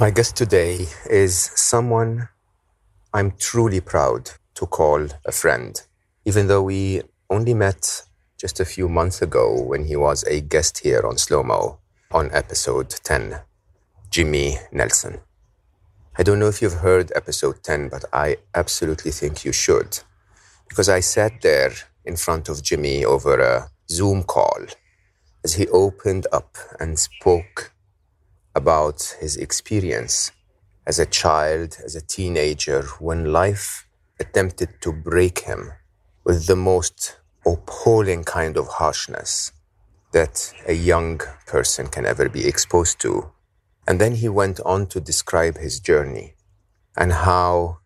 My guest today is someone I'm truly proud to call a friend, even though we only met just a few months ago when he was a guest here on Slow Mo on episode 10, Jimmy Nelson. I don't know if you've heard episode 10, but I absolutely think you should, because I sat there in front of Jimmy over a Zoom call as he opened up and spoke about his experience as a child, as a teenager, when life attempted to break him with the most appalling kind of harshness that a young person can ever be exposed to. And then he went on to describe his journey and how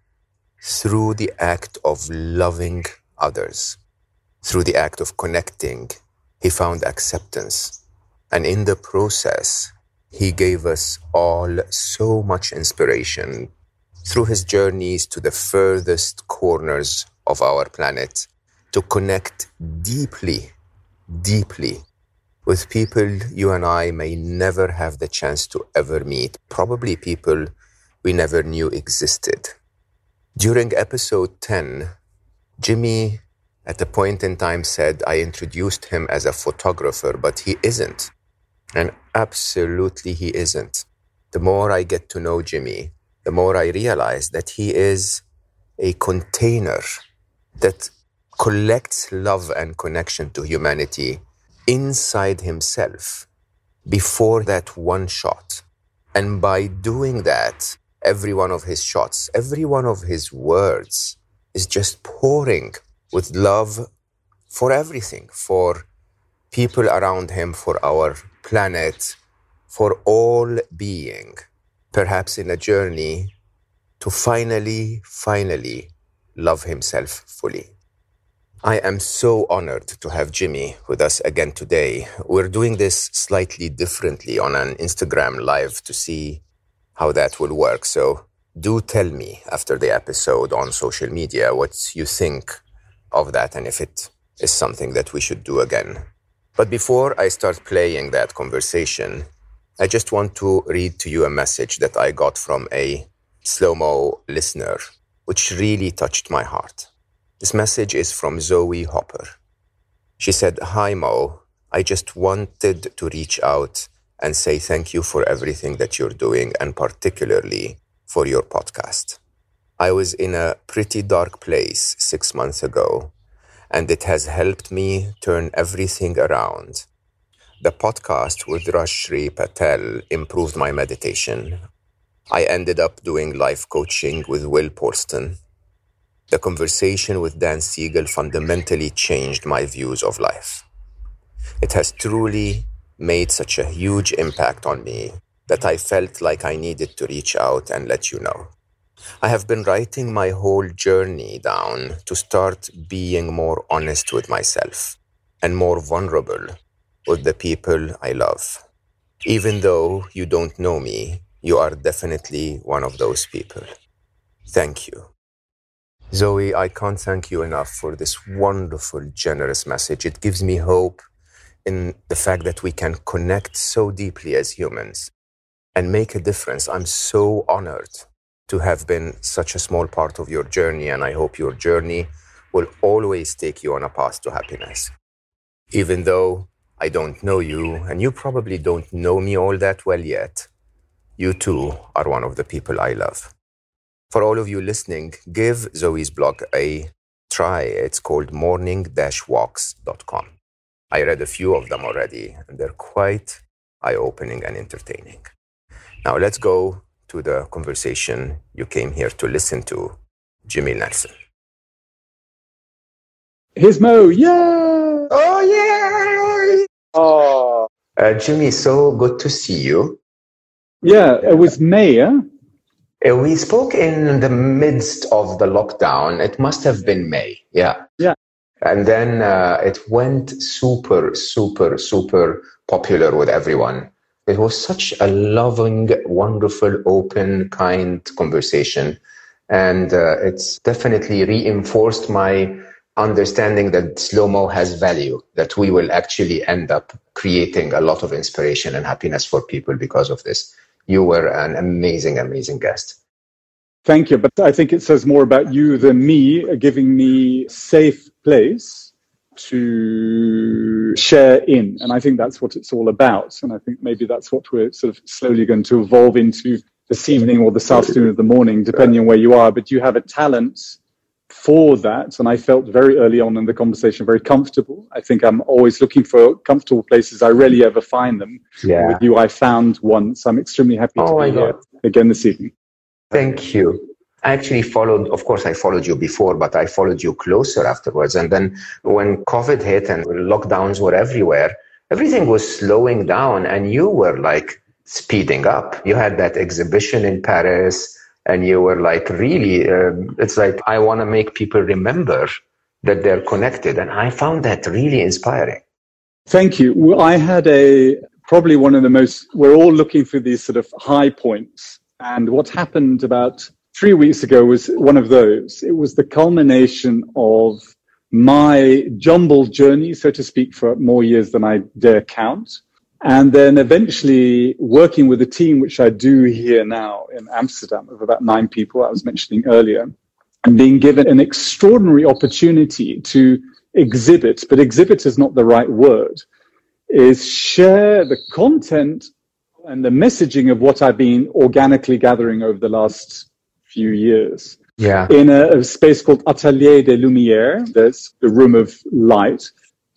through the act of loving others, through the act of connecting, he found acceptance. And in the process, he gave us all so much inspiration through his journeys to the furthest corners of our planet to connect deeply, deeply with people you and I may never have the chance to ever meet, probably people we never knew existed. During episode 10, Jimmy, at a point in time, said I introduced him as a photographer, but he isn't. And absolutely he isn't. The more I get to know Jimmy, the more I realize that he is a container that collects love and connection to humanity inside himself before that one shot. And by doing that, every one of his shots, every one of his words is just pouring with love for everything, for people around him, for our planet, for all being, perhaps in a journey to finally love himself fully. I am so honored to have Jimmy with us again today. We're doing this slightly differently on an Instagram live to see how that will work. So do tell me after the episode on social media what you think of that and if it is something that we should do again. But before I start playing that conversation, I just want to read to you a message that I got from a Slow Mo listener, which really touched my heart. This message is from Zoe Hopper. She said, "Hi Mo, I just wanted to reach out and say thank you for everything that you're doing and particularly for your podcast. I was in a pretty dark place 6 months ago, and it has helped me turn everything around. The podcast with Rajshri Patel improved my meditation. I ended up doing life coaching with Will Polston. The conversation with Dan Siegel fundamentally changed my views of life. It has truly made such a huge impact on me that I felt like I needed to reach out and let you know. I have been writing my whole journey down to start being more honest with myself and more vulnerable with the people I love. Even though you don't know me, you are definitely one of those people. Thank you." Zoe, I can't thank you enough for this wonderful, generous message. It gives me hope in the fact that we can connect so deeply as humans and make a difference. I'm so honored to have been such a small part of your journey, and I hope your journey will always take you on a path to happiness. Even though I don't know you, and you probably don't know me all that well yet, you too are one of the people I love. For all of you listening, give Zoe's blog a try. It's called morning-walks.com. I read a few of them already, and they're quite eye-opening and entertaining. Now let's go to the conversation you came here to listen to, Jimmy Nelson. Here's Mo. Yeah! Oh, yeah! Oh. Jimmy, so good to see you. Yeah, it was May, huh? We spoke in the midst of the lockdown. It must have been May, yeah. Yeah. And then it went super popular with everyone. It was such a loving, wonderful, open, kind conversation. And it's definitely reinforced my understanding that Slow Mo has value, that we will actually end up creating a lot of inspiration and happiness for people because of this. You were an amazing, amazing guest. Thank you. But I think it says more about you than me, giving me safe place to share in. And I think that's what it's all about. And I think maybe that's what we're sort of slowly going to evolve into this evening or this afternoon or the morning, depending on where you are. But you have a talent for that. And I felt very early on in the conversation very comfortable. I think I'm always looking for comfortable places. I rarely ever find them. Yeah. With you, I found one. So I'm extremely happy to be here again this evening. Thank you. I actually followed, of course, I followed you before, but I followed you closer afterwards. And then when COVID hit and lockdowns were everywhere, everything was slowing down and you were like speeding up. You had that exhibition in Paris and you were like, really, it's like, I want to make people remember that they're connected. And I found that really inspiring. Thank you. Well, I had probably one of the most, we're all looking for these sort of high points. And what happened about 3 weeks ago was one of those. It was the culmination of my jumbled journey, so to speak, for more years than I dare count. And then eventually working with a team, which I do here now in Amsterdam, of about 9 people I was mentioning earlier, and being given an extraordinary opportunity to exhibit, but exhibit is not the right word, is share the content and the messaging of what I've been organically gathering over the last few years. Yeah. In a space called Atelier de Lumière, that's the room of light.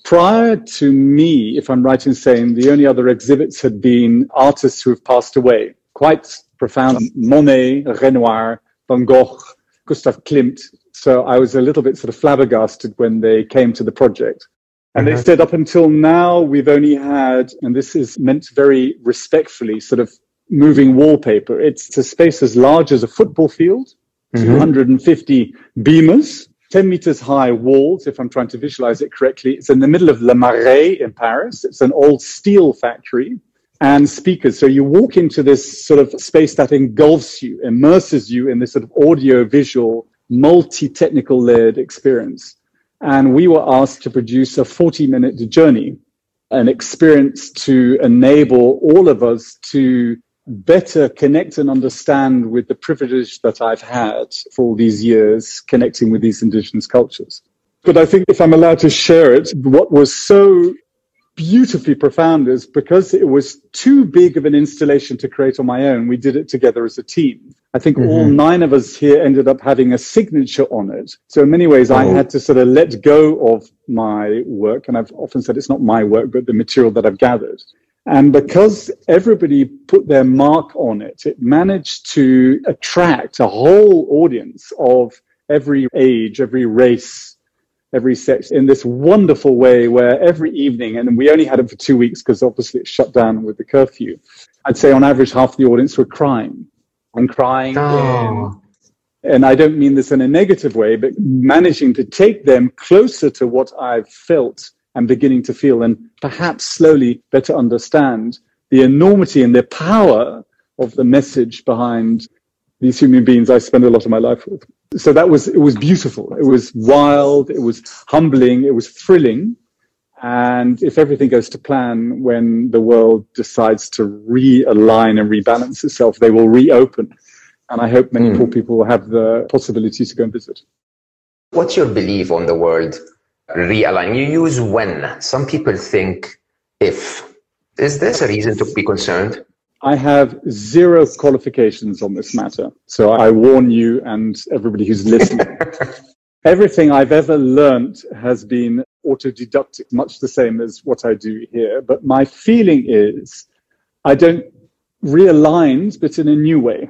Prior to me, if I'm right in saying, the only other exhibits had been artists who have passed away, quite profound, Monet, Renoir, Van Gogh, Gustav Klimt. So I was a little bit sort of flabbergasted when they came to the project. And they said, up until now, we've only had, and this is meant very respectfully, sort of moving wallpaper. It's a space as large as a football field, 250 beamers, 10 meters high walls, if I'm trying to visualize it correctly. It's in the middle of Le Marais in Paris. It's an old steel factory and speakers. So you walk into this sort of space that engulfs you, immerses you in this sort of audio-visual, multi-technical layered experience. And we were asked to produce a 40-minute journey, an experience to enable all of us to better connect and understand with the privilege that I've had for all these years connecting with these indigenous cultures. But I think if I'm allowed to share it, what was so beautifully profound is because it was too big of an installation to create on my own, we did it together as a team. I think all 9 of us here ended up having a signature on it. So in many ways, I had to sort of let go of my work. And I've often said it's not my work, but the material that I've gathered. And because everybody put their mark on it, it managed to attract a whole audience of every age, every race, every sex in this wonderful way where every evening, and we only had it for 2 weeks because obviously it shut down with the curfew. I'd say on average, half the audience were crying. And crying, and I don't mean this in a negative way, but managing to take them closer to what I've felt and beginning to feel and perhaps slowly better understand the enormity and the power of the message behind these human beings I spend a lot of my life with. So it was beautiful. It was wild. It was humbling. It was thrilling. And if everything goes to plan, when the world decides to realign and rebalance itself, they will reopen. And I hope many poor people will have the possibility to go and visit. What's your belief on the word realign? You use when. Some people think if. Is this a reason to be concerned? I have zero qualifications on this matter. So I warn you and everybody who's listening. Everything I've ever learned has been autodidactic, much the same as what I do here. But my feeling is I don't realign, but in a new way.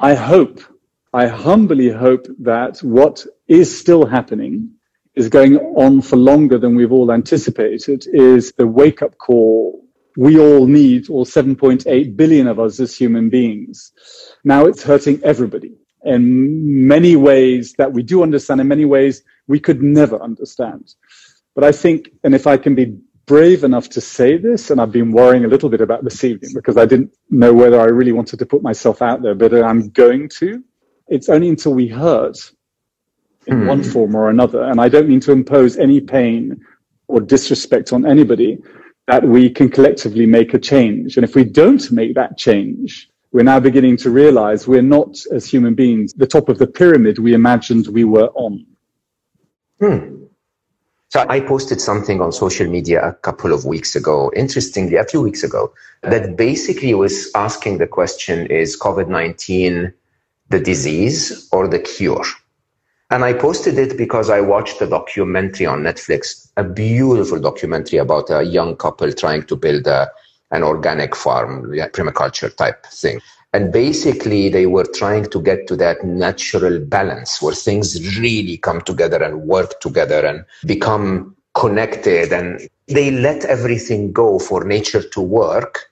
I humbly hope that what is still happening is going on for longer than we've all anticipated, is the wake-up call we all need, or 7.8 billion of us as human beings. Now it's hurting everybody in many ways that we do understand, in many ways we could never understand. But I think, and if I can be brave enough to say this, and I've been worrying a little bit about this evening because I didn't know whether I really wanted to put myself out there, but I'm going to. It's only until we hurt in one form or another, and I don't mean to impose any pain or disrespect on anybody, that we can collectively make a change. And if we don't make that change, we're now beginning to realize we're not, as human beings, the top of the pyramid we imagined we were on. So I posted something on social media a couple of weeks ago, interestingly, a few weeks ago, that basically was asking the question, is COVID-19 the disease or the cure? And I posted it because I watched a documentary on Netflix, a beautiful documentary about a young couple trying to build an organic farm, permaculture type thing. And basically, they were trying to get to that natural balance where things really come together and work together and become connected. And they let everything go for nature to work,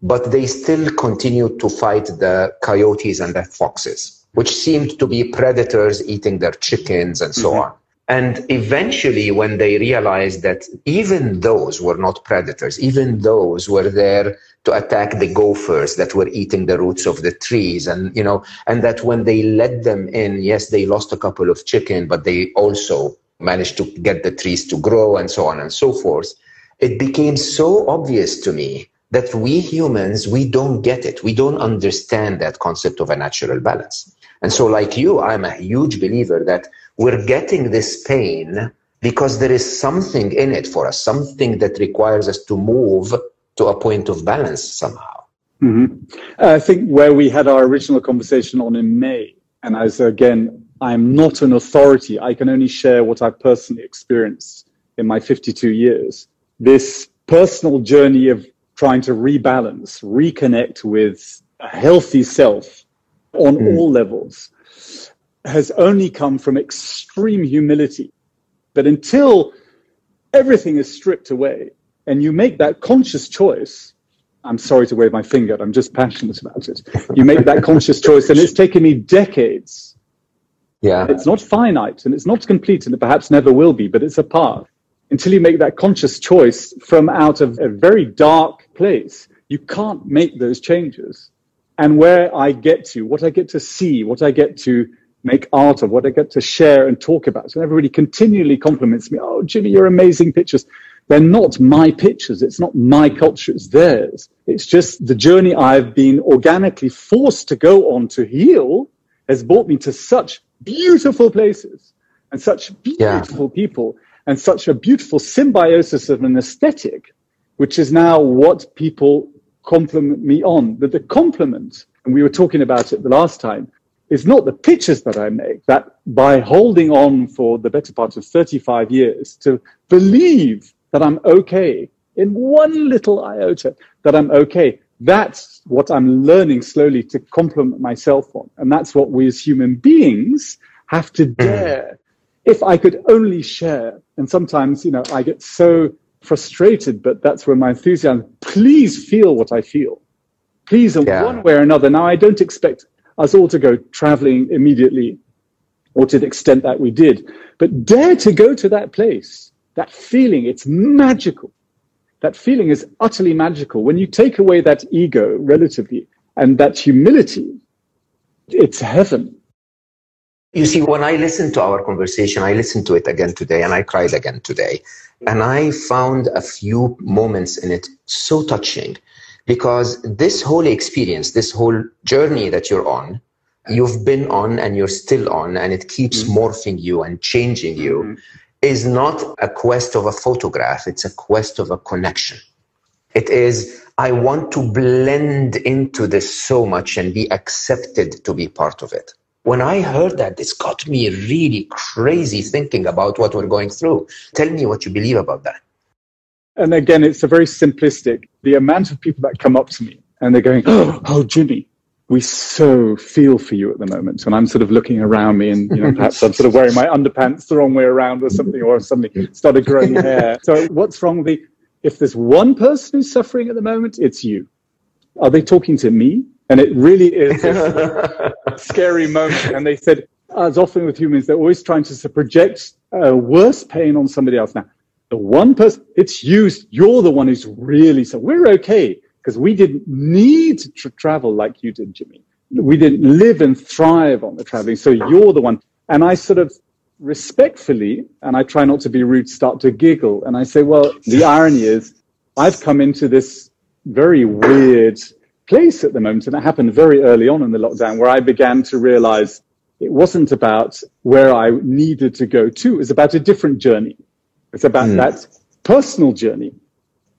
but they still continue to fight the coyotes and the foxes, which seemed to be predators eating their chickens and so on. And eventually, when they realized that even those were not predators, even those were there to attack the gophers that were eating the roots of the trees, and, you know, and that when they let them in, yes, they lost a couple of chicken, but they also managed to get the trees to grow and so on and so forth. It became so obvious to me that we humans, we don't get it. We don't understand that concept of a natural balance. And so like you, I'm a huge believer that we're getting this pain because there is something in it for us, something that requires us to move to a point of balance somehow. I think where we had our original conversation on in May, and as again, I'm not an authority. I can only share what I've personally experienced in my 52 years. This personal journey of trying to rebalance, reconnect with a healthy self on all levels has only come from extreme humility. But until everything is stripped away and you make that conscious choice, I'm sorry to wave my finger, I'm just passionate about it. You make that conscious choice, and it's taken me decades. Yeah, it's not finite and it's not complete and it perhaps never will be, but it's a path. Until you make that conscious choice from out of a very dark place, you can't make those changes. And where I get to, what I get to see, what I get to make art of, what I get to share and talk about. So everybody continually compliments me. Oh, Jimmy, you're amazing pictures. They're not my pictures. It's not my culture. It's theirs. It's just the journey I've been organically forced to go on to heal has brought me to such beautiful places and such beautiful people and such a beautiful symbiosis of an aesthetic, which is now what people compliment me on. But the compliment, and we were talking about it the last time, is not the pictures that I make, that by holding on for the better part of 35 years to believe that I'm okay in one little iota, that I'm okay. That's what I'm learning slowly to compliment myself on. And that's what we as human beings have to dare. If I could only share, and sometimes, you know, I get so frustrated, but that's where my enthusiasm, please feel what I feel. Please, in one way or another. Now, I don't expect us all to go traveling immediately or to the extent that we did, but dare to go to that place, that feeling, it's magical. That feeling is utterly magical. When you take away that ego, relatively, and that humility, it's heaven. You see, when I listened to our conversation, I listened to it again today and I cried again today. And I found a few moments in it so touching because this whole experience, this whole journey that you're on, you've been on and you're still on, and it keeps morphing you and changing you, is not a quest of a photograph. It's a quest of a connection. It is, I want to blend into this so much and be accepted to be part of it. When I heard that, this got me really crazy thinking about what we're going through. Tell me what you believe about that. And again, it's a very simplistic. The amount of people that come up to me and they're going, oh, Jimmy, we so feel for you at the moment. And I'm sort of looking around me and, you know, perhaps I'm sort of wearing my underpants the wrong way around or something, or suddenly started growing hair. So what's wrong with the... if there's one person who's suffering at the moment, it's you. Are they talking to me? And it really is a scary moment. And they said, as often with humans, they're always trying to project worse pain on somebody else. Now, the one person, it's you. You're the one who's really, so we're okay because we didn't need to travel like you did, Jimmy. We didn't live and thrive on the traveling. So you're the one. And I sort of respectfully, and I try not to be rude, start to giggle. And I say, well, the irony is I've come into this very weird place at the moment. And it happened very early on in the lockdown where I began to realize it wasn't about where I needed to go to. It was about a different journey. It's about that personal journey.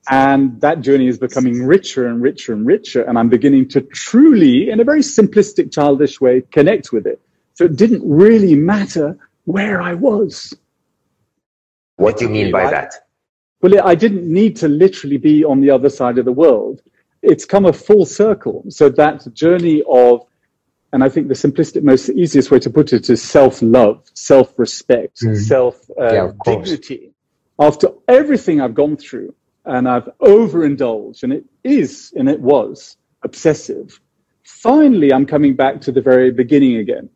And that journey is becoming richer and richer and richer. And I'm beginning to truly, in a very simplistic, childish way, connect with it. So it didn't really matter where I was. What do you mean by that? Well, I didn't need to literally be on the other side of the world. It's come a full circle. So that journey of, and I think the simplistic, most easiest way to put it is self-love, self-respect, self-dignity. After everything I've gone through, and I've overindulged, and it is, and it was, obsessive. Finally, I'm coming back to the very beginning again.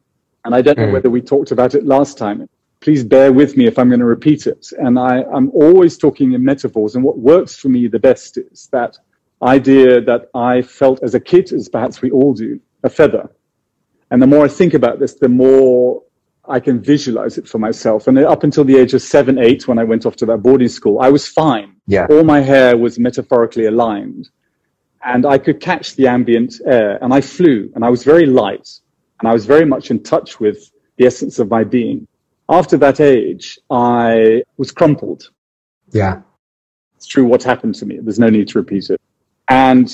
And I don't know whether we talked about it last time. Please bear with me if I'm going to repeat it. And I'm always talking in metaphors. And what works for me the best is that idea that I felt as a kid, as perhaps we all do, a feather. And the more I think about this, the more I can visualize it for myself. And up until the age of 7, 8, when I went off to that boarding school, I was fine. Yeah. All my hair was metaphorically aligned. And I could catch the ambient air. And I flew. And I was very light. And I was very much in touch with the essence of my being. After that age, I was crumpled. Yeah. It's true what happened to me. There's no need to repeat it. And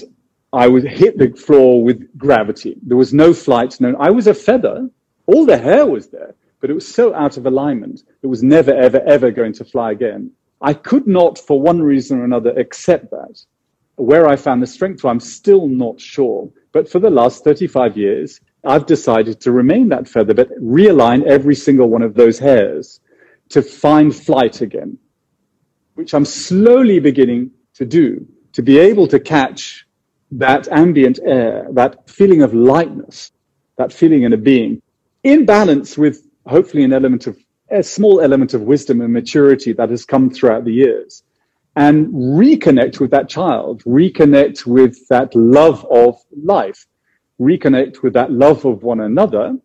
I would hit the floor with gravity. There was no flight. No, I was a feather. All the hair was there. But it was so out of alignment, it was never, ever, ever going to fly again. I could not, for one reason or another, accept that. Where I found the strength from, I'm still not sure. But for the last 35 years, I've decided to remain that feather, but realign every single one of those hairs to find flight again, which I'm slowly beginning to do, to be able to catch that ambient air, that feeling of lightness, that feeling in a being, in balance with hopefully a small element of wisdom and maturity that has come throughout the years, and reconnect with that child, reconnect with that love of life, reconnect with that love of one another,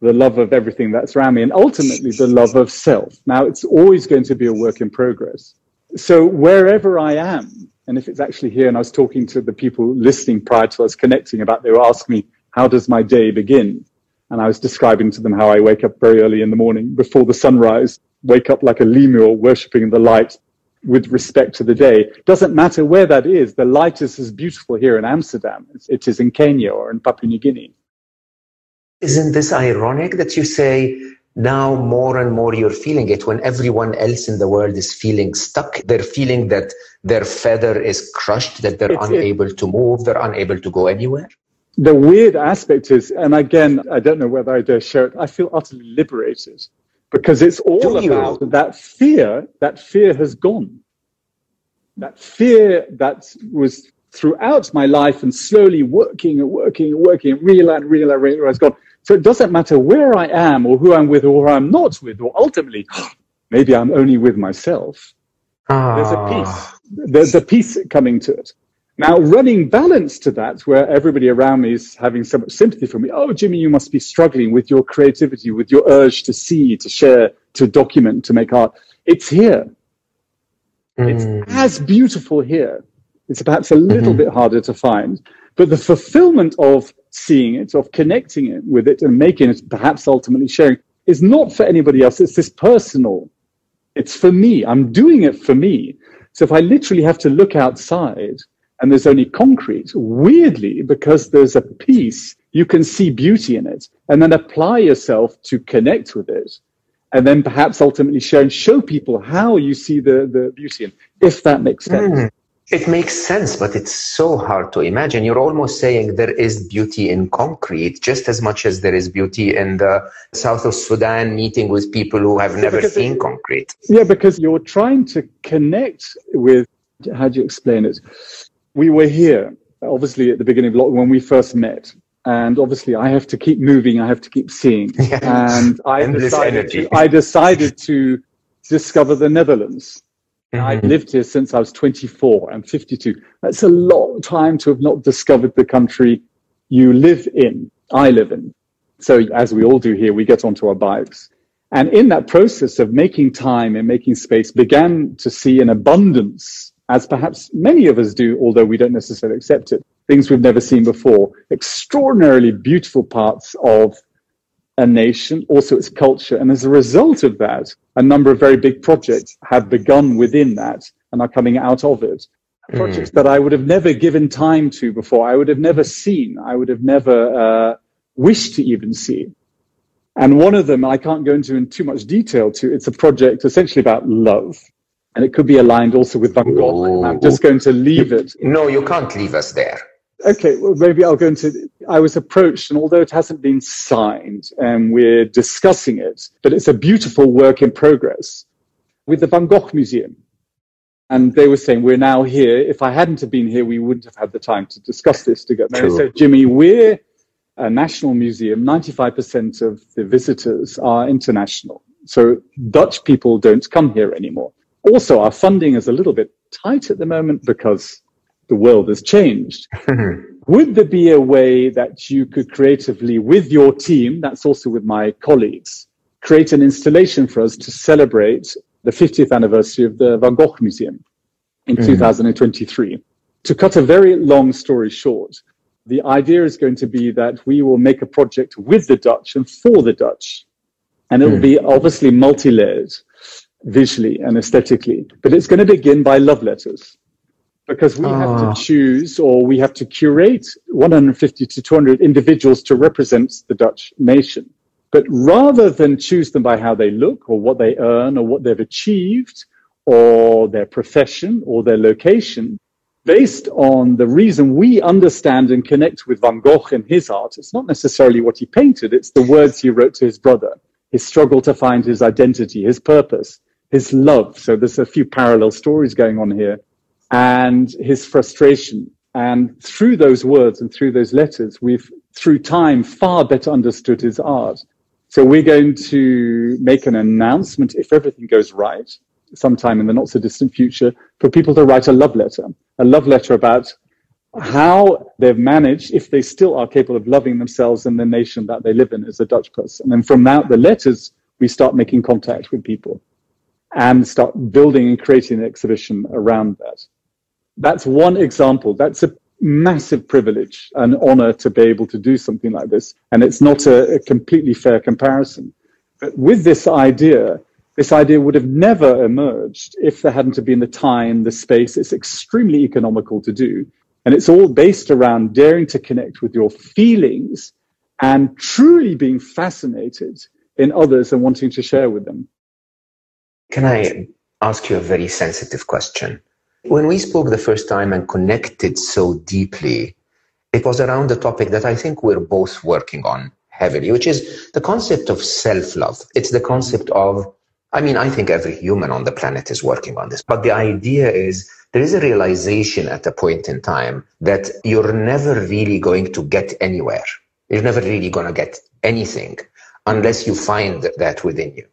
the love of everything that's around me, and ultimately the love of self. Now, it's always going to be a work in progress. So wherever I am, and if it's actually here, and I was talking to the people listening prior to us connecting about, they were asking me, how does my day begin? And I was describing to them how I wake up very early in the morning before the sunrise, wake up like a lemur, worshipping the light with respect to the day. Doesn't matter where that is. The light is as beautiful here in Amsterdam as it is in Kenya or in Papua New Guinea. Isn't this ironic that you say now more and more you're feeling it when everyone else in the world is feeling stuck? They're feeling that their feather is crushed, that they're unable to move, they're unable to go anywhere. The weird aspect is, and again, I don't know whether I dare share it, I feel utterly liberated because it's all about that fear has gone. That fear that was throughout my life and slowly working and working and working and real has gone. So it doesn't matter where I am or who I'm with or who I'm not with, or ultimately, maybe I'm only with myself. There's a peace coming to it. Now, running balance to that, where everybody around me is having so much sympathy for me. Oh, Jimmy, you must be struggling with your creativity, with your urge to see, to share, to document, to make art. It's here. It's as beautiful here. It's perhaps a little bit harder to find. But the fulfillment of seeing it, of connecting it with it and making it, perhaps ultimately sharing, is not for anybody else. It's this personal. It's for me. I'm doing it for me. So if I literally have to look outside, and there's only concrete, weirdly, because there's a piece, you can see beauty in it and then apply yourself to connect with it and then perhaps ultimately share and show people how you see the beauty in it, if that makes sense. It makes sense, but it's so hard to imagine. You're almost saying there is beauty in concrete just as much as there is beauty in the south of Sudan meeting with people who have never seen concrete. Yeah, because you're trying to connect with how do you explain it? We were here, obviously, at the beginning of lockdown when we first met. And obviously, I have to keep moving. I have to keep seeing. And I decided to discover the Netherlands. Mm-hmm. I've lived here since I was 24. I'm 52. That's a long time to have not discovered the country you live in, I live in. So as we all do here, we get onto our bikes. And in that process of making time and making space, began to see an abundance, as perhaps many of us do, although we don't necessarily accept it, things we've never seen before, extraordinarily beautiful parts of a nation, also its culture. And as a result of that, a number of very big projects have begun within that and are coming out of it. Projects that I would have never given time to before, I would have never seen, I would have never wished to even see. And one of them, I can't go into in too much detail to, it's a project essentially about love. And it could be aligned also with Van Gogh. I'm just going to leave it. No, you can't leave us there. Okay, well, maybe I'll go into... I was approached, and although it hasn't been signed, and we're discussing it, but it's a beautiful work in progress with the Van Gogh Museum. And they were saying, we're now here. If I hadn't have been here, we wouldn't have had the time to discuss this together. And they said, Jimmy, we're a national museum. 95% of the visitors are international. So Dutch people don't come here anymore. Also, our funding is a little bit tight at the moment because the world has changed. Would there be a way that you could creatively, with your team, that's also with my colleagues, create an installation for us to celebrate the 50th anniversary of the Van Gogh Museum in 2023? To cut a very long story short, the idea is going to be that we will make a project with the Dutch and for the Dutch. And it will be obviously multi-layered, visually and aesthetically, but it's going to begin by love letters, because we have to choose, or we have to curate 150 to 200 individuals to represent the Dutch nation. But rather than choose them by how they look or what they earn or what they've achieved or their profession or their location, based on the reason we understand and connect with Van Gogh and his art, it's not necessarily what he painted, it's the words he wrote to his brother, his struggle to find his identity, his purpose, his love. So there's a few parallel stories going on here, and his frustration. And through those words and through those letters, we've, through time, far better understood his art. So we're going to make an announcement, if everything goes right, sometime in the not so distant future, for people to write a love letter about how they've managed, if they still are capable of loving themselves and the nation that they live in as a Dutch person. And from that, the letters, we start making contact with people and start building and creating an exhibition around that. That's one example. That's a massive privilege and honor to be able to do something like this. And it's not a completely fair comparison. But with this idea would have never emerged if there hadn't been the time, the space. It's extremely economical to do. And it's all based around daring to connect with your feelings and truly being fascinated in others and wanting to share with them. Can I ask you a very sensitive question? When we spoke the first time and connected so deeply, it was around a topic that I think we're both working on heavily, which is the concept of self-love. It's the concept of, I mean, I think every human on the planet is working on this, but the idea is, there is a realization at a point in time that you're never really going to get anywhere. You're never really going to get anything unless you find that within you.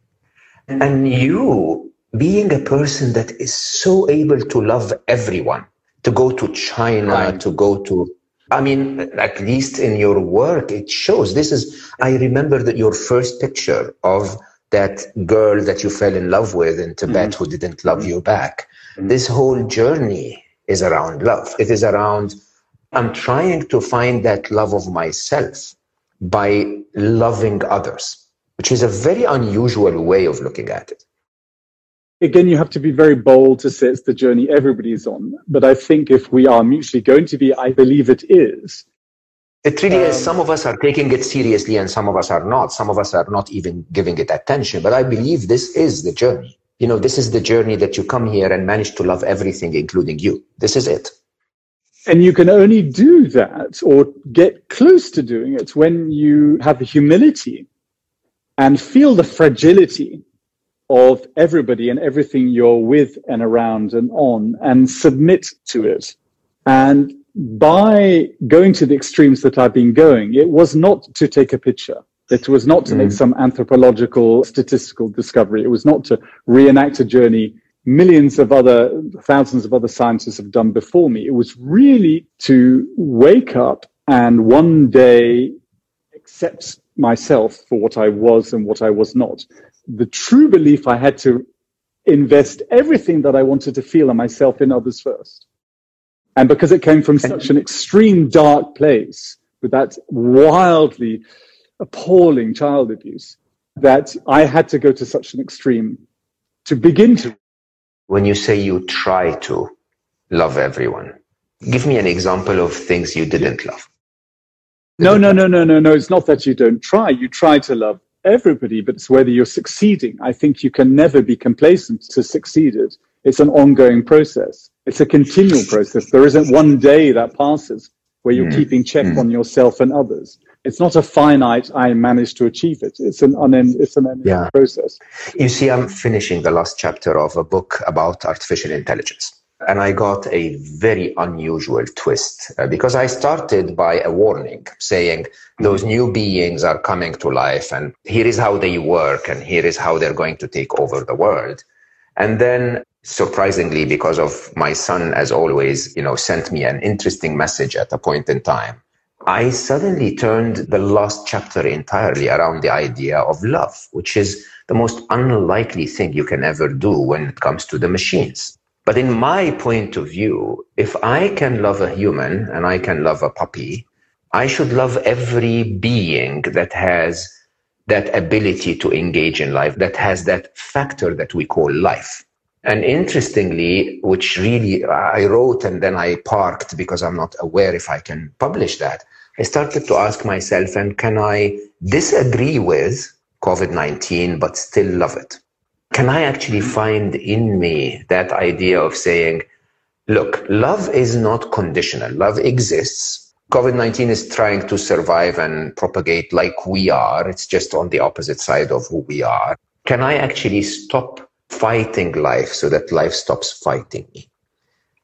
And you, being a person that is so able to love everyone, to go to China, to go to, I mean, at least in your work, it shows. This is, I remember that your first picture of that girl that you fell in love with in Tibet who didn't love you back. This whole journey is around love. It is around, I'm trying to find that love of myself by loving others, which is a very unusual way of looking at it. Again, you have to be very bold to say it's the journey everybody's on. But I think if we are mutually going to be, I believe it is. It really is. Some of us are taking it seriously and some of us are not. Some of us are not even giving it attention. But I believe this is the journey. You know, this is the journey that you come here and manage to love everything, including you. This is it. And you can only do that or get close to doing it when you have the humility and feel the fragility of everybody and everything you're with and around and on, and submit to it. And by going to the extremes that I've been going, it was not to take a picture. It was not to make some anthropological, statistical discovery. It was not to reenact a journey thousands of other scientists have done before me. It was really to wake up and one day accept myself for what I was and what I was not. The true belief I had to invest everything that I wanted to feel on myself in others first. And because it came from such an extreme dark place with that wildly appalling child abuse, that I had to go to such an extreme to begin to. When you say you try to love everyone, give me an example of things you didn't love. No. It's not that you don't try. You try to love everybody, but it's whether you're succeeding. I think you can never be complacent to succeed it. It's an ongoing process. It's a continual process. There isn't one day that passes where you're keeping check on yourself and others. It's not a finite, I managed to achieve it. It's an endless process. You see, I'm finishing the last chapter of a book about artificial intelligence. And I got a very unusual twist because I started by a warning saying those new beings are coming to life and here is how they work and here is how they're going to take over the world. And then surprisingly, because of my son, as always, sent me an interesting message at a point in time. I suddenly turned the last chapter entirely around the idea of love, which is the most unlikely thing you can ever do when it comes to the machines. But in my point of view, if I can love a human and I can love a puppy, I should love every being that has that ability to engage in life, that has that factor that we call life. And interestingly, which really I wrote and then I parked because I'm not aware if I can publish that, I started to ask myself, and can I disagree with COVID-19 but still love it? Can I actually find in me that idea of saying, look, love is not conditional. Love exists. COVID-19 is trying to survive and propagate like we are. It's just on the opposite side of who we are. Can I actually stop fighting life so that life stops fighting me?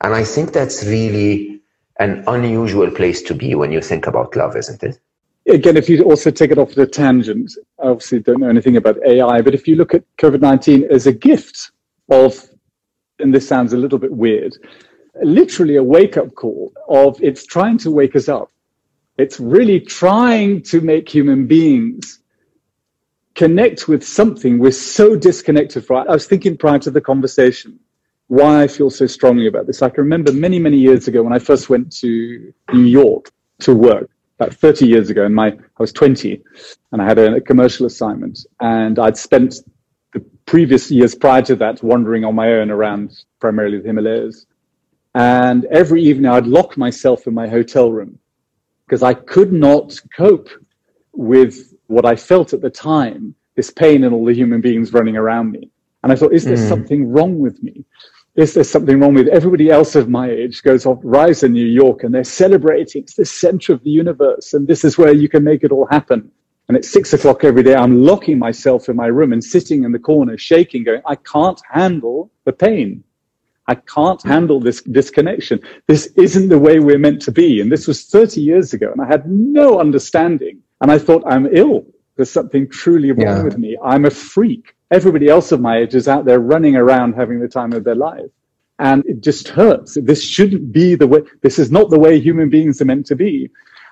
And I think that's really an unusual place to be when you think about love, isn't it? Again, if you also take it off the tangent, I obviously don't know anything about AI, but if you look at COVID-19 as a gift of, and this sounds a little bit weird, literally a wake-up call of it's trying to wake us up. It's really trying to make human beings connect with something we're so disconnected from. I was thinking prior to the conversation why I feel so strongly about this. I can remember many, many years ago when I first went to New York to work. About 30 years ago, I was 20, and I had a commercial assignment. And I'd spent the previous years prior to that wandering on my own around primarily the Himalayas. And every evening, I'd lock myself in my hotel room because I could not cope with what I felt at the time, this pain and all the human beings running around me. And I thought, is there something wrong with me? Is there something wrong with everybody else of my age goes off, rise in New York, and they're celebrating. It's the center of the universe, and this is where you can make it all happen. And at 6:00 every day, I'm locking myself in my room and sitting in the corner, shaking, going, I can't handle the pain. I can't handle this disconnection. This isn't the way we're meant to be. And this was 30 years ago, and I had no understanding. And I thought, I'm ill. There's something truly wrong with me. I'm a freak. Everybody else of my age is out there running around having the time of their life. And it just hurts. This shouldn't be the way. This is not the way human beings are meant to be.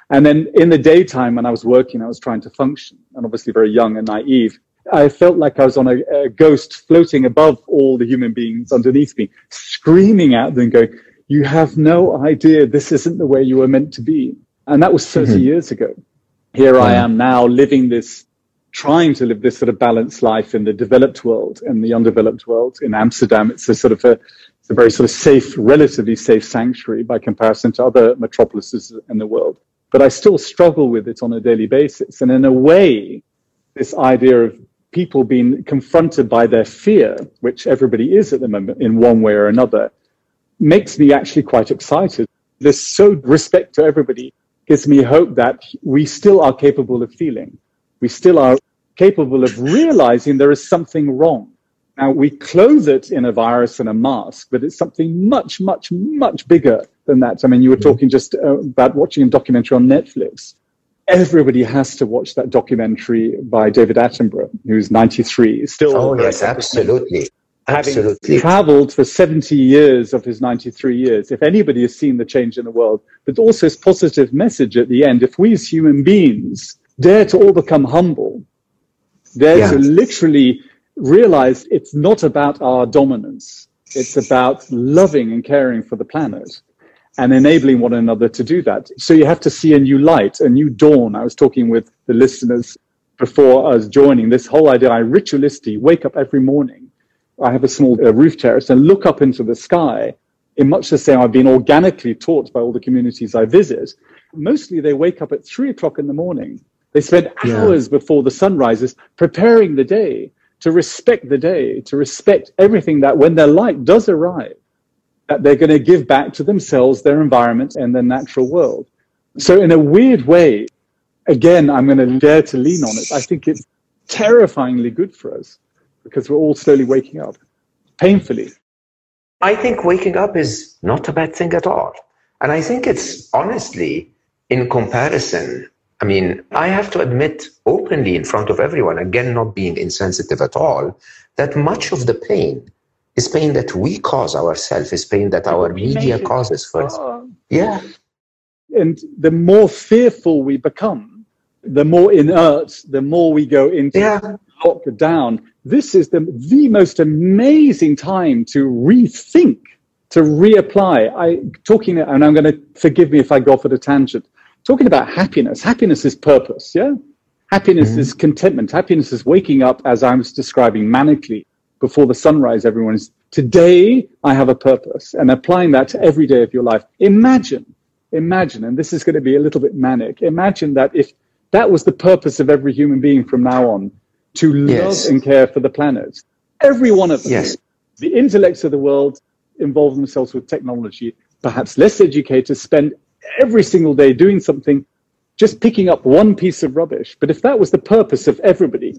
And then in the daytime when I was working, I was trying to function. And obviously very young and naive. I felt like I was on a ghost floating above all the human beings underneath me, screaming at them, going, you have no idea. This isn't the way you were meant to be. And that was 30 years ago. Here I am now trying to live this sort of balanced life in the developed world and the undeveloped world. In Amsterdam, it's a very sort of safe, relatively safe sanctuary by comparison to other metropolises in the world. But I still struggle with it on a daily basis. And in a way, this idea of people being confronted by their fear, which everybody is at the moment in one way or another, makes me actually quite excited. This so respect to everybody gives me hope that we still are capable of feeling. We still are capable of realizing there is something wrong. Now, we clothe it in a virus and a mask, but it's something much, much, much bigger than that. I mean, you were talking just about watching a documentary on Netflix. Everybody has to watch that documentary by David Attenborough, who's 93. Still, oh, yes, absolutely. Having traveled for 70 years of his 93 years, if anybody has seen the change in the world, but also his positive message at the end, if we as human beings dare to all become humble, dare to literally realize it's not about our dominance, it's about loving and caring for the planet and enabling one another to do that. So you have to see a new light, a new dawn. I was talking with the listeners before I was joining this whole idea. I ritualistically wake up every morning. I have a small roof terrace and look up into the sky in much the same I've been organically taught by all the communities I visit. Mostly they wake up at 3 o'clock in the morning. They spend hours before the sun rises preparing the day, to respect the day, to respect everything that when their light does arrive, that they're going to give back to themselves, their environment, and their natural world. So in a weird way, again, I'm going to dare to lean on it. I think it's terrifyingly good for us because we're all slowly waking up, painfully. I think waking up is not a bad thing at all. And I think it's honestly, in comparison, I mean, I have to admit openly in front of everyone, again, not being insensitive at all, that much of the pain is pain that we cause ourselves, is pain that our media causes for us. Yeah. And the more fearful we become, the more inert, the more we go into lockdown. This is the most amazing time to rethink, to reapply. I'm going to, forgive me if I go off at a tangent, talking about happiness. Happiness is purpose, yeah? Happiness is contentment. Happiness is waking up, as I was describing manically, before the sunrise, everyone is, today I have a purpose, and applying that to every day of your life. Imagine, and this is going to be a little bit manic, imagine that if that was the purpose of every human being from now on, to love and care for the planet. Every one of us, the intellects of the world involve themselves with technology, perhaps less educated, spend every single day doing something, just picking up one piece of rubbish. But if that was the purpose of everybody,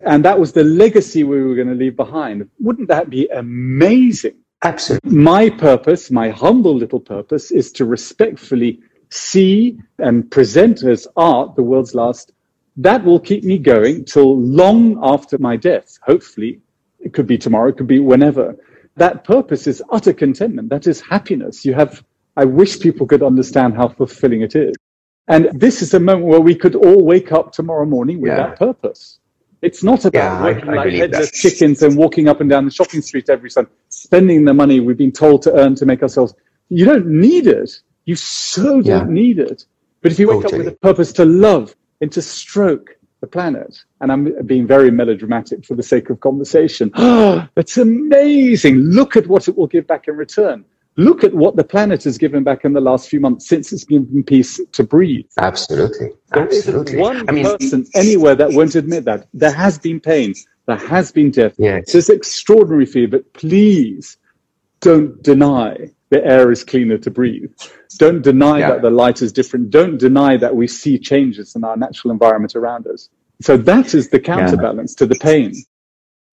and that was the legacy we were going to leave behind, wouldn't that be amazing? Absolutely. My purpose, my humble little purpose, is to respectfully see and present as art the world's last. That will keep me going till long after my death, hopefully. It could be tomorrow, it could be whenever. That purpose is utter contentment. That is happiness. I wish people could understand how fulfilling it is. And this is a moment where we could all wake up tomorrow morning with that purpose. It's not about working like headless chickens and walking up and down the shopping street every Sunday, spending the money we've been told to earn to make ourselves. You don't need it. You so don't need it. But if you wake up with a purpose to love and to stroke the planet, and I'm being very melodramatic for the sake of conversation, it's amazing. Look at what it will give back in return. Look at what the planet has given back in the last few months since it's given peace to breathe. Absolutely. There isn't one person anywhere that won't admit that. There has been pain. There has been death. Yes. So it's extraordinary for you, but please don't deny the air is cleaner to breathe. Don't deny that the light is different. Don't deny that we see changes in our natural environment around us. So that is the counterbalance to the pain.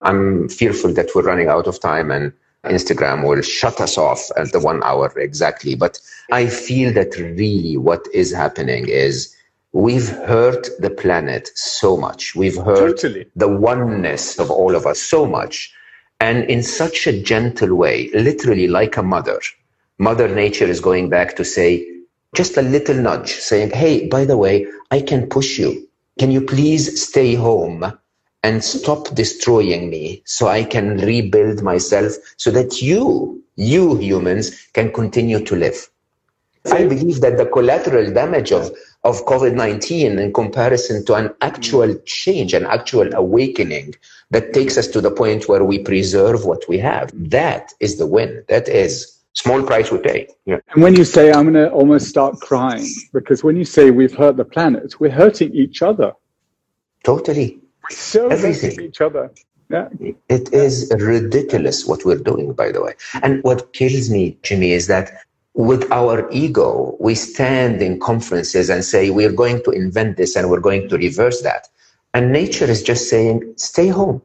I'm fearful that we're running out of time and Instagram will shut us off at the 1 hour exactly. But I feel that really what is happening is we've hurt the planet so much. We've hurt the oneness of all of us so much. And in such a gentle way, literally like a mother. Mother Nature is going back to say, just a little nudge, saying, hey, by the way, I can push you. Can you please stay home and stop destroying me so I can rebuild myself so that you humans can continue to live. I believe that the collateral damage of COVID-19 in comparison to an actual change, an actual awakening that takes us to the point where we preserve what we have, that is the win. That is small price we pay. Yeah. And when you say, I'm going to almost start crying, because when you say we've hurt the planet, we're hurting each other. Totally. So everything each other. Yeah. It is ridiculous what we're doing, by the way. And what kills me, Jimmy, is that with our ego, we stand in conferences and say, we're going to invent this and we're going to reverse that. And nature is just saying, stay home.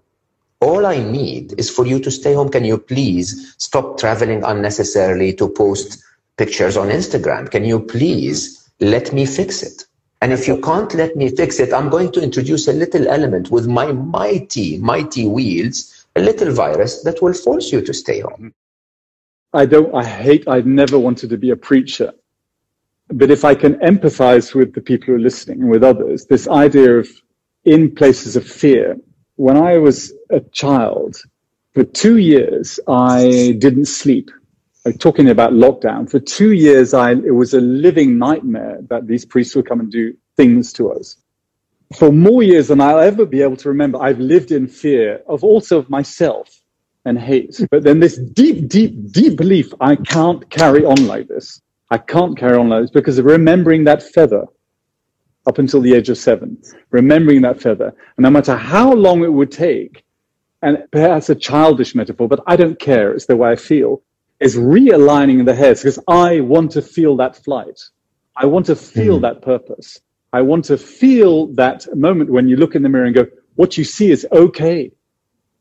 all I need is for you to stay home. Can you please stop traveling unnecessarily to post pictures on Instagram? Can you please let me fix it? And if you can't let me fix it, I'm going to introduce a little element with my mighty wheels, a little virus that will force you to stay home. I never wanted to be a preacher. But if I can empathize with the people who are listening and with others, this idea of in places of fear. When I was a child, for 2 years, I didn't sleep. Like, talking about lockdown, for 2 years, it was a living nightmare that these priests would come and do things to us. For more years than I'll ever be able to remember, I've lived in fear of also of myself and hate. But then this deep belief, I can't carry on like this. I can't carry on like this because of remembering that feather. Up until the age of 7, remembering that feather. And no matter how long it would take, and perhaps a childish metaphor, but I don't care, it's the way I feel, is realigning the hairs because I want to feel that flight. I want to feel that purpose. I want to feel that moment when you look in the mirror and go, what you see is okay.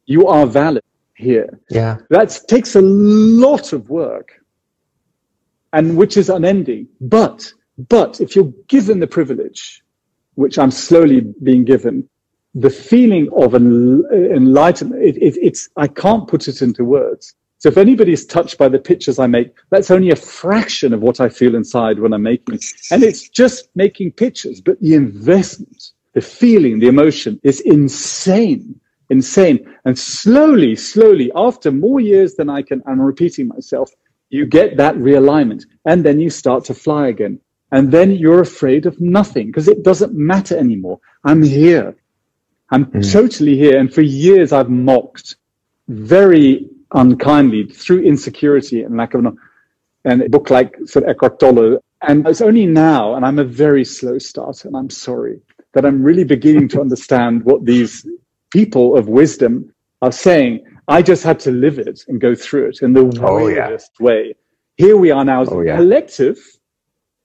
You are valid here. Yeah. That takes a lot of work, and which is unending. But if you're given the privilege, which I'm slowly being given, the feeling of enlightenment, it's I can't put it into words. So if anybody's touched by the pictures I make, that's only a fraction of what I feel inside when I'm making. And it's just making pictures. But the investment, the feeling, the emotion is insane. And slowly, after more years than I can, I'm repeating myself, you get that realignment. And then you start to fly again. And then you're afraid of nothing because it doesn't matter anymore. I'm here. I'm totally here. And for years I've mocked very unkindly through insecurity and lack of, and a book like sort of Eckhart Tolle. And it's only now, and I'm a very slow starter, and I'm sorry, that I'm really beginning to understand what these people of wisdom are saying. I just had to live it and go through it in the weirdest way. Here we are now as a collective.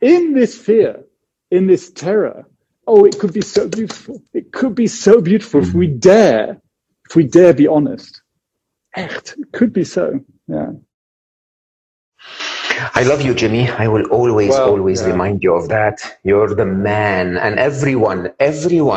In this fear, in this terror, it could be so beautiful. It could be so beautiful if we dare be honest. Echt, it could be so, yeah. I love you, Jimmy. I will always remind you of that. You're the man. And everyone,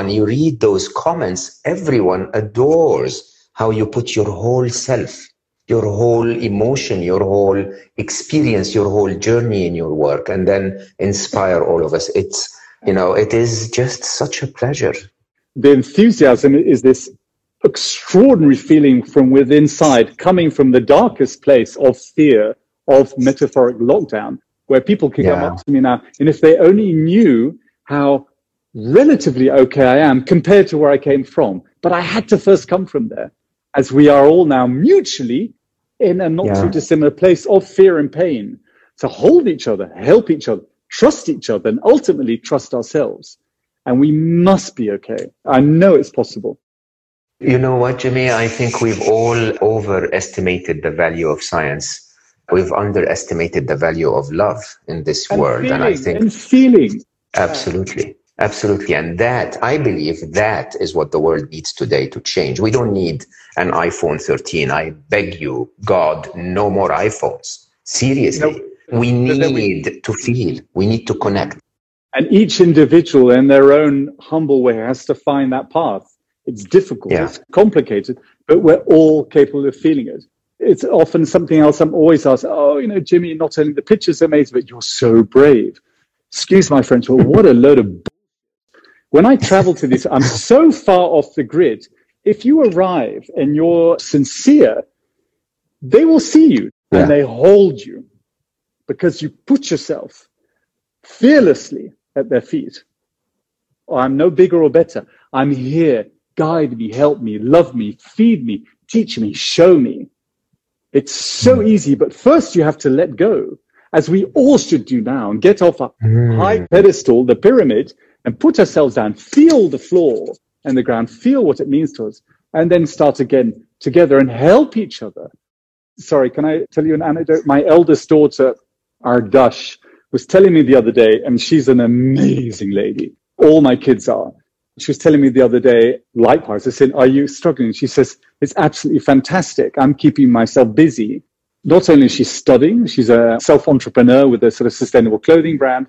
you read those comments, everyone adores how you put your whole self, your whole emotion, your whole experience, your whole journey in your work, and then inspire all of us. It's, it is just such a pleasure. The enthusiasm is this extraordinary feeling from within inside, coming from the darkest place of fear, of metaphoric lockdown, where people can come up to me now. And if they only knew how relatively okay I am compared to where I came from, but I had to first come from there. As we are all now mutually in a not too dissimilar place of fear and pain. So hold each other, help each other, trust each other, and ultimately trust ourselves. And we must be okay. I know it's possible. You know what, Jimmy? I think we've all overestimated the value of science. We've underestimated the value of love in this world. Feeling. Absolutely. And that, I believe, that is what the world needs today to change. We don't need an iPhone 13. I beg you, God, no more iPhones. Seriously. No. We need to feel. We need to connect. And each individual in their own humble way has to find that path. It's difficult. Yeah. It's complicated. But we're all capable of feeling it. It's often something else I'm always asked, Jimmy, not only the pictures are amazing, but you're so brave. Excuse my French, but what a load of... When I travel to this, I'm so far off the grid. If you arrive and you're sincere, they will see you and they hold you because you put yourself fearlessly at their feet. Oh, I'm no bigger or better. I'm here. Guide me, help me, love me, feed me, teach me, show me. It's so easy, but first you have to let go, as we all should do now, and get off a high pedestal, the pyramid, and put ourselves down, feel the floor and the ground, feel what it means to us, and then start again together and help each other. Sorry, can I tell you an anecdote? My eldest daughter, Ardash, was telling me the other day, and she's an amazing lady. All my kids are. she was telling me the other day, likewise, I said, are you struggling? She says, it's absolutely fantastic. I'm keeping myself busy. Not only is she studying, she's a self-entrepreneur with a sort of sustainable clothing brand.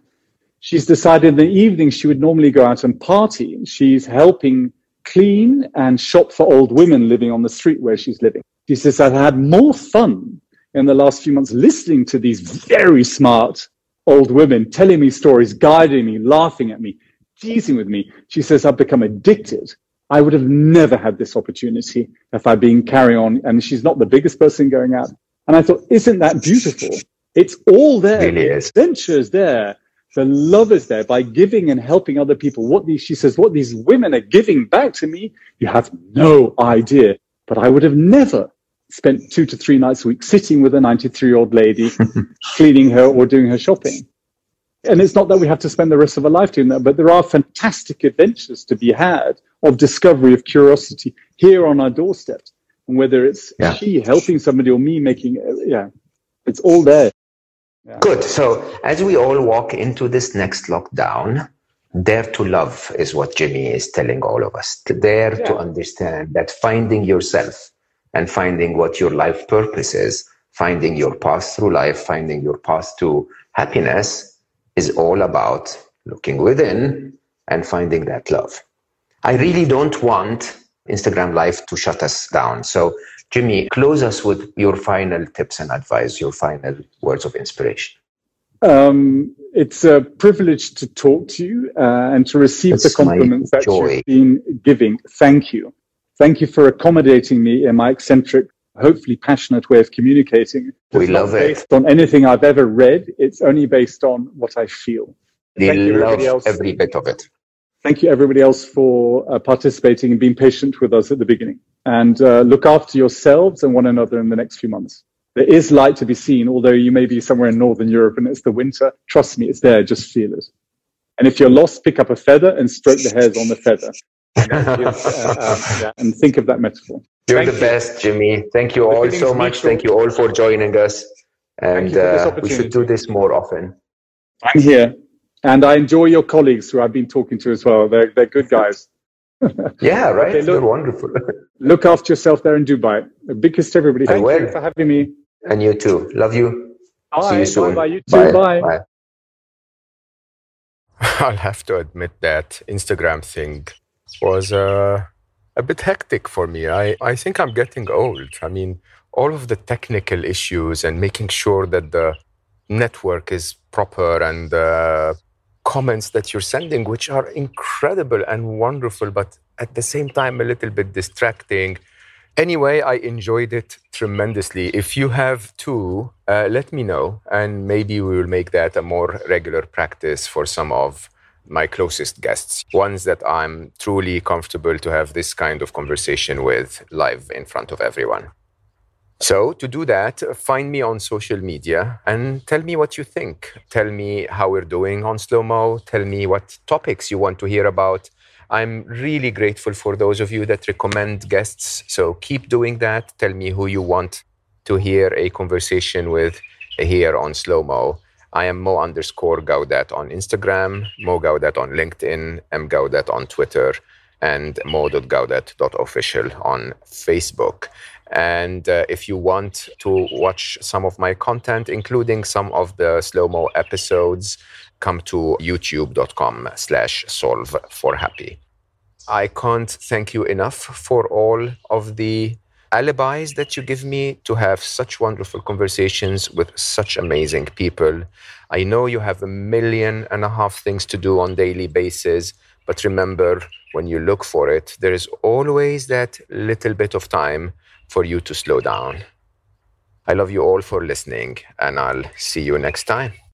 She's decided in the evening she would normally go out and party. She's helping clean and shop for old women living on the street where she's living. She says, I've had more fun in the last few months listening to these very smart old women telling me stories, guiding me, laughing at me, teasing with me. She says, I've become addicted. I would have never had this opportunity if I'd been carrying on. And she's not the biggest person going out. And I thought, isn't that beautiful? It's all there. It really is. The adventure is there. The love is there. By giving and helping other people, she says, what these women are giving back to me, you have no idea. But I would have never spent 2 to 3 nights a week sitting with a 93-year-old lady, cleaning her or doing her shopping. And it's not that we have to spend the rest of our life doing that, but there are fantastic adventures to be had of discovery, of curiosity here on our doorsteps. And whether it's she helping somebody or me making, it's all there. Yeah. Good. So as we all walk into this next lockdown, dare to love is what Jimmy is telling all of us. Dare to understand that finding yourself and finding what your life purpose is, finding your path through life, finding your path to happiness is all about looking within and finding that love. I really don't want Instagram Live to shut us down. So, Jimmy, close us with your final tips and advice, your final words of inspiration. It's a privilege to talk to you and to receive the compliments that you've been giving. Thank you. Thank you for accommodating me in my eccentric, hopefully passionate way of communicating. We love it. It's not based on anything I've ever read. It's only based on what I feel. We love every bit of it. Thank you, everybody else, for participating and being patient with us at the beginning. And look after yourselves and one another in the next few months. There is light to be seen, although you may be somewhere in Northern Europe and it's the winter. Trust me, it's there. Just feel it. And if you're lost, pick up a feather and stroke the hairs on the feather. And think of that metaphor. You're the best, Jimmy. Thank you all so much. Thank you all for joining us. And we should do this more often. I'm here. And I enjoy your colleagues who I've been talking to as well. They're good guys. Yeah, right. Okay, they're wonderful. Look after yourself there in Dubai. The biggest to everybody. Thank you for having me. And you too. Love you. Bye. See you soon. Bye. You too. Bye. Bye. I'll have to admit that Instagram thing was a bit hectic for me. I think I'm getting old. I mean, all of the technical issues and making sure that the network is proper and comments that you're sending, which are incredible and wonderful, but at the same time, a little bit distracting. Anyway, I enjoyed it tremendously. If you have too, let me know, and maybe we will make that a more regular practice for some of my closest guests, ones that I'm truly comfortable to have this kind of conversation with live in front of everyone. So to do that, find me on social media and tell me what you think. Tell me how we're doing on Slow Mo. Tell me what topics you want to hear about. I'm really grateful for those of you that recommend guests. So keep doing that. Tell me who you want to hear a conversation with here on Slow Mo. I am Mo_Gawdat on Instagram, Mo Gawdat on LinkedIn, M Gawdat on Twitter, and mo.gawdat.official on Facebook. And if you want to watch some of my content, including some of the Slow Mo episodes, come to youtube.com/solveforhappy. I can't thank you enough for all of the alibis that you give me to have such wonderful conversations with such amazing people. I know you have 1.5 million things to do on a daily basis, but remember, when you look for it, there is always that little bit of time for you to slow down. I love you all for listening, and I'll see you next time.